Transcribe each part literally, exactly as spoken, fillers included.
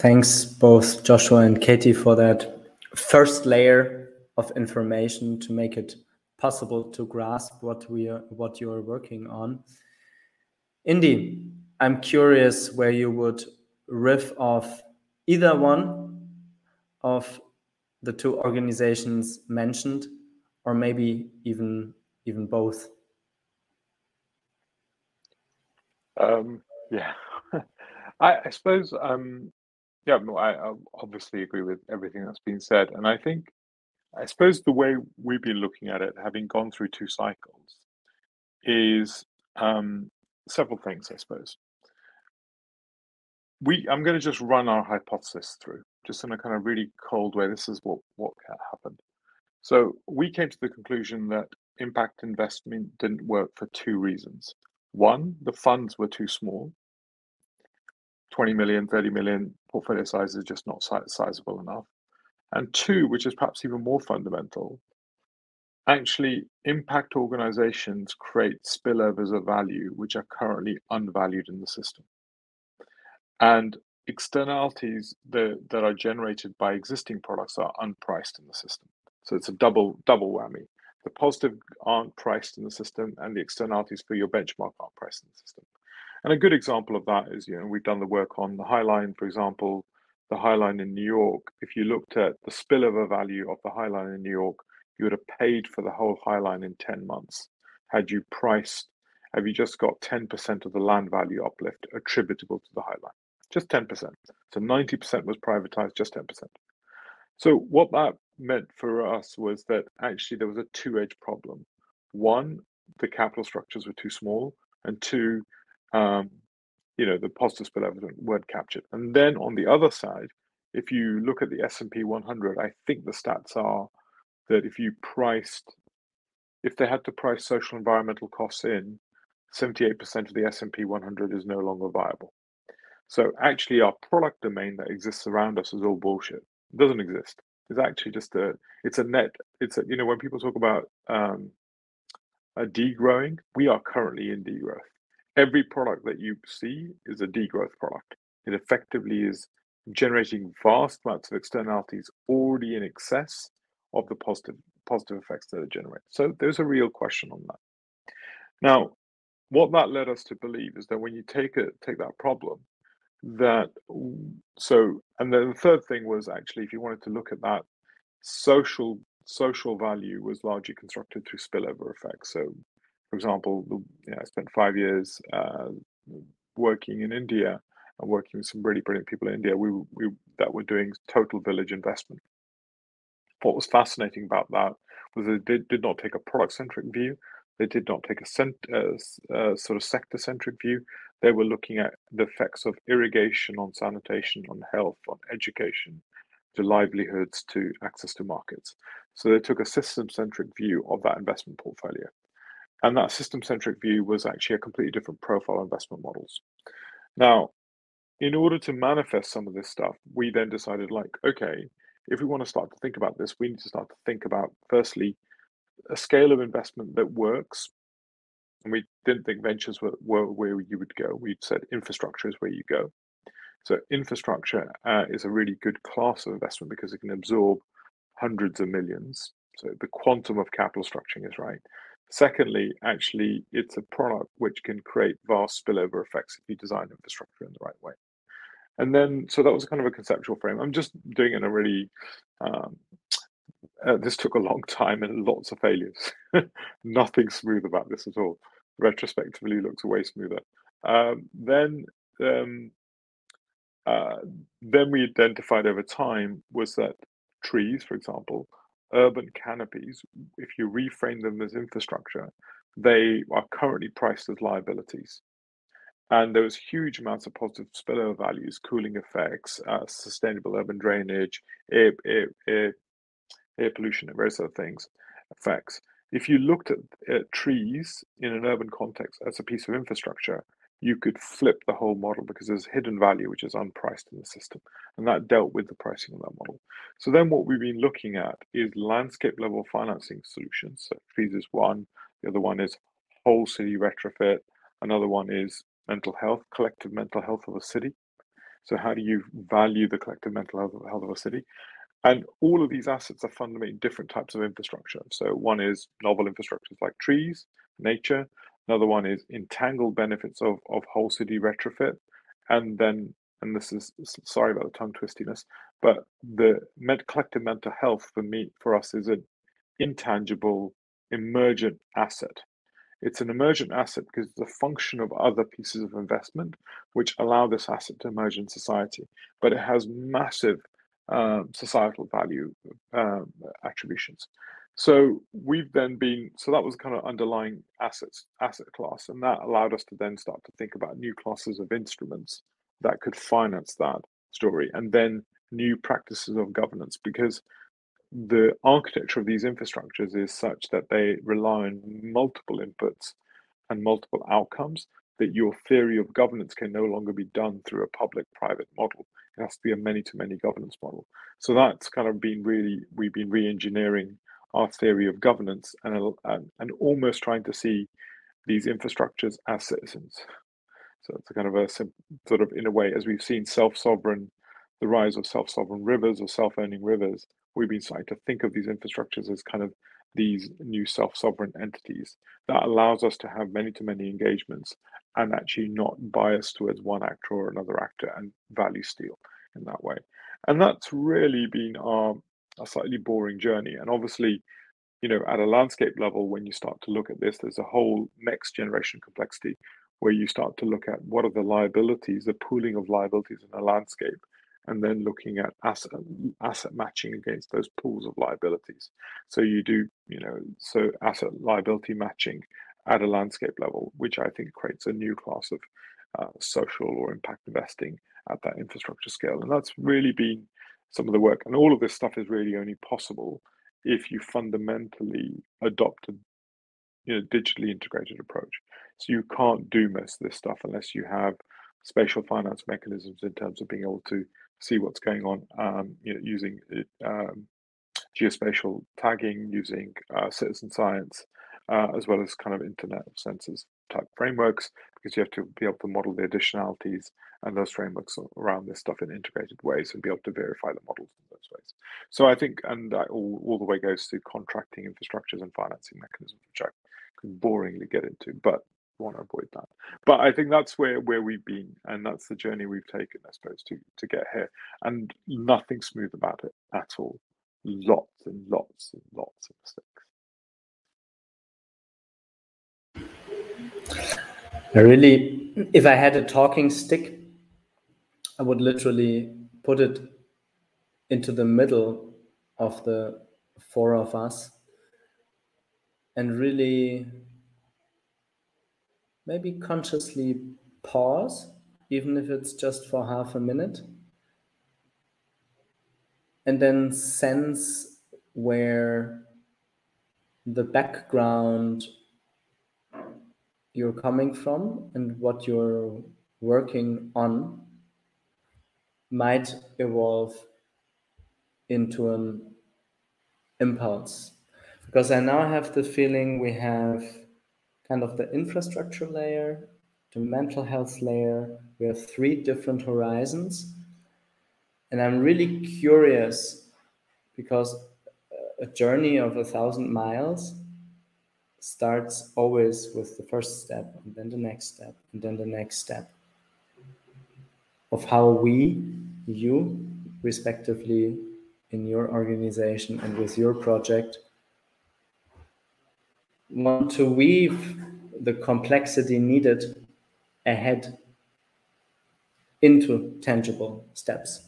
Thanks both Joshua and Katie for that first layer of information to make it possible to grasp what we are, what you are working on. Indy, I'm curious where you would riff off either one of the two organizations mentioned, or maybe even even both. Um, yeah, I, I suppose. Um, yeah, no, I, I obviously agree with everything that's been said, and I think, I suppose the way we've been looking at it, having gone through two cycles, is um, several things. I suppose we. I'm going to just run our hypothesis through, just in a kind of really cold way. This is what what happened. So we came to the conclusion that impact investment didn't work for two reasons. One, the funds were too small. twenty million, thirty million portfolio size is just not size- sizable enough. And two, which is perhaps even more fundamental, actually impact organizations create spillovers of value which are currently unvalued in the system. And externalities that, that are generated by existing products are unpriced in the system. So it's a double double whammy. The positive aren't priced in the system, and the externalities for your benchmark aren't priced in the system. And a good example of that is, you know, we've done the work on the High Line, for example, the High Line in New York. If you looked at the spillover value of the High Line in New York, you would have paid for the whole High Line in ten months. Had you priced, have you just got ten percent of the land value uplift attributable to the High Line? Just ten percent. So ninety percent was privatized, just ten percent. So what that meant for us was that actually there was a two-edge problem. One, the capital structures were too small, and two, um, you know, the positive spillover weren't captured. And then on the other side, if you look at the S and P one hundred, I think the stats are that if you priced, if they had to price social environmental costs in, seventy-eight percent of the S and P one hundred is no longer viable. So actually our product domain that exists around us is all bullshit. It doesn't exist. It's actually just a, it's a net, it's a, you know, when people talk about um, a degrowing, we are currently in degrowth. Every product that you see is a degrowth product. It effectively is generating vast amounts of externalities already in excess of the positive positive effects that it generates. So there's a real question on that. Now, what that led us to believe is that when you take a, take that problem, that so and then the third thing was actually if you wanted to look at that, social social value was largely constructed through spillover effects. So for example, the, you know, I spent five years uh, working in India and working with some really brilliant people in India we, we that were doing total village investment. What was fascinating about that was that they did not take a product centric view. They did not take a cent, uh, uh, sort of sector-centric view. They were looking at the effects of irrigation on sanitation, on health, on education, to livelihoods, to access to markets. So they took a system-centric view of that investment portfolio. And that system-centric view was actually a completely different profile of investment models. Now, in order to manifest some of this stuff, we then decided, like, okay, if we want to start to think about this, we need to start to think about, firstly, a scale of investment that works. And we didn't think ventures were, were where you would go. We said infrastructure is where you go. So infrastructure uh, is a really good class of investment because it can absorb hundreds of millions. So the quantum of capital structuring is right. Secondly, actually, it's a product which can create vast spillover effects if you design infrastructure in the right way. And then, so that was kind of a conceptual frame. I'm just doing it in a really... Um, Uh, this took a long time and lots of failures. Nothing smooth about this at all. Retrospectively, looks way smoother. Um, then, um, uh, then we identified over time was that trees, for example, urban canopies, if you reframe them as infrastructure, they are currently priced as liabilities. And there was huge amounts of positive spillover values, cooling effects, uh, sustainable urban drainage, air, air, air air pollution and various other things, effects. If you looked at, at trees in an urban context as a piece of infrastructure, you could flip the whole model because there's hidden value which is unpriced in the system. And that dealt with the pricing of that model. So then what we've been looking at is landscape level financing solutions. So trees is one, the other one is whole city retrofit, another one is mental health, collective mental health of a city. So how do you value the collective mental health, health of a city? And all of these assets are fundamentally different types of infrastructure. So one is novel infrastructures like trees, nature. Another one is entangled benefits of, of whole city retrofit. And then, and this is, sorry about the tongue twistiness, but the collective mental health for me, for us is an intangible, emergent asset. It's an emergent asset because it's a function of other pieces of investment which allow this asset to emerge in society, but it has massive um, societal value um, attributions. So we've then been, so that was kind of underlying assets, asset class, and that allowed us to then start to think about new classes of instruments that could finance that story, and then new practices of governance, because the architecture of these infrastructures is such that they rely on multiple inputs and multiple outcomes, that your theory of governance can no longer be done through a public-private model. It has to be a many-to-many governance model. So that's kind of been really, we've been re-engineering our theory of governance and, and, and almost trying to see these infrastructures as citizens. So it's a kind of a sort of, in a way, as we've seen self-sovereign, the rise of self-sovereign rivers or self-owning rivers, we've been starting to think of these infrastructures as kind of these new self-sovereign entities that allows us to have many-to-many engagements and actually not bias towards one actor or another actor, and value steal in that way. And that's really been our a slightly boring journey. And obviously, you know, at a landscape level, when you start to look at this, there's a whole next generation complexity where you start to look at what are the liabilities, the pooling of liabilities in a landscape, and then looking at asset, asset matching against those pools of liabilities. So you do, you know, so asset liability matching at a landscape level, which I think creates a new class of uh, social or impact investing at that infrastructure scale. And that's really been some of the work. And all of this stuff is really only possible if you fundamentally adopt a, you know, digitally integrated approach. So you can't do most of this stuff unless you have spatial finance mechanisms in terms of being able to see what's going on, um, you know, using um, geospatial tagging, using uh, citizen science, uh, as well as kind of internet of sensors type frameworks, because you have to be able to model the additionalities and those frameworks around this stuff in integrated ways and be able to verify the models in those ways. So I think, and that all, all the way goes to contracting infrastructures and financing mechanisms, which I can boringly get into, but want to avoid that. But I think that's where where we've been, and that's the journey we've taken, I suppose, to to get here. And nothing smooth about it at all. Lots and lots and lots of mistakes. I really, if I had a talking stick, I would literally put it into the middle of the four of us and really maybe consciously pause, even if it's just for half a minute, and then sense where the background you're coming from and what you're working on might evolve into an impulse. Because I now have the feeling we have kind of the infrastructure layer, the mental health layer. We have three different horizons. And I'm really curious, because a journey of a thousand miles starts always with the first step, and then the next step, and then the next step, of how we, you, respectively, in your organization and with your project, want to weave the complexity needed ahead into tangible steps.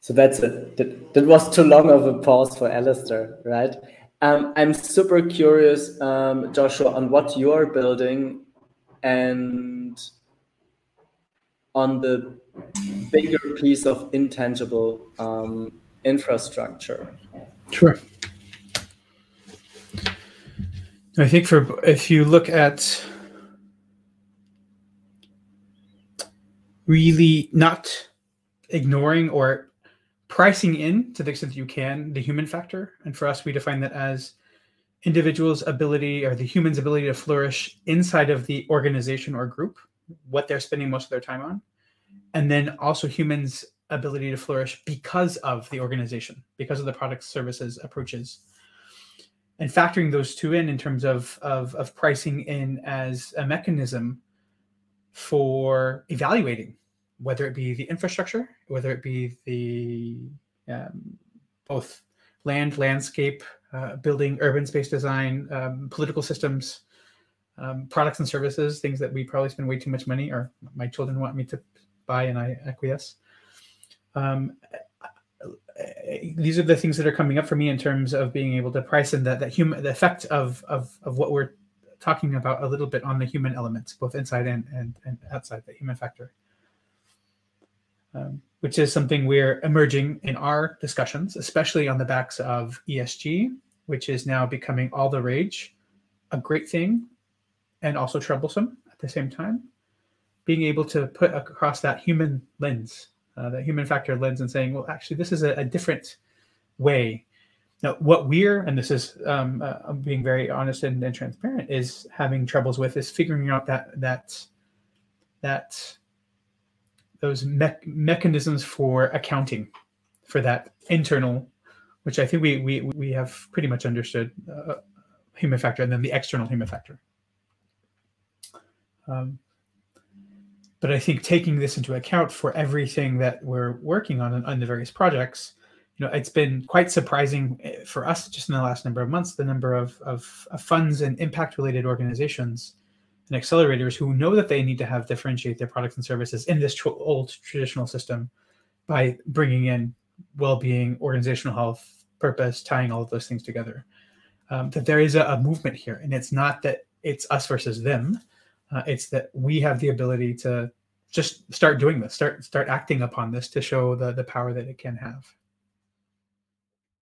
So that's it. That, that was too long of a pause for Alistair, right? Um, I'm super curious, um, Joshua, on what you are building and on the bigger piece of intangible um, infrastructure. Sure. I think for if you look at really not ignoring or pricing in to the extent that you can the human factor, and for us we define that as individuals' ability or the human's ability to flourish inside of the organization or group, what they're spending most of their time on, and then also humans' ability to flourish because of the organization, because of the products, services, approaches, and factoring those two in in terms of of, of pricing in as a mechanism for evaluating whether it be the infrastructure, whether it be the um, both land, landscape, uh, building, urban space design, um, political systems, um, products and services, things that we probably spend way too much money or my children want me to buy and I acquiesce. Um, these are the things that are coming up for me in terms of being able to price in that, that human, the effect of, of, of what we're talking about a little bit on the human elements, both inside and, and, and outside the human factor. Um, which is something we're emerging in our discussions, especially on the backs of E S G, which is now becoming all the rage, a great thing, and also troublesome at the same time. Being able to put across that human lens, uh, that human factor lens, and saying, well, actually, this is a, a different way. Now, what we're, and this is, um, uh, I'm being very honest and, and transparent, is having troubles with is figuring out that, that, that, those me- mechanisms for accounting for that internal, which I think we we we have pretty much understood, uh, human factor, and then the external human factor. Um, but I think taking this into account for everything that we're working on, on on the various projects, you know, it's been quite surprising for us just in the last number of months, the number of of, of funds and impact related organizations and accelerators who know that they need to have differentiate their products and services in this tr- old traditional system by bringing in well-being, organizational health, purpose, tying all of those things together. Um, that there is a, a movement here, and it's not that it's us versus them. Uh, it's that we have the ability to just start doing this, start start acting upon this to show the the power that it can have.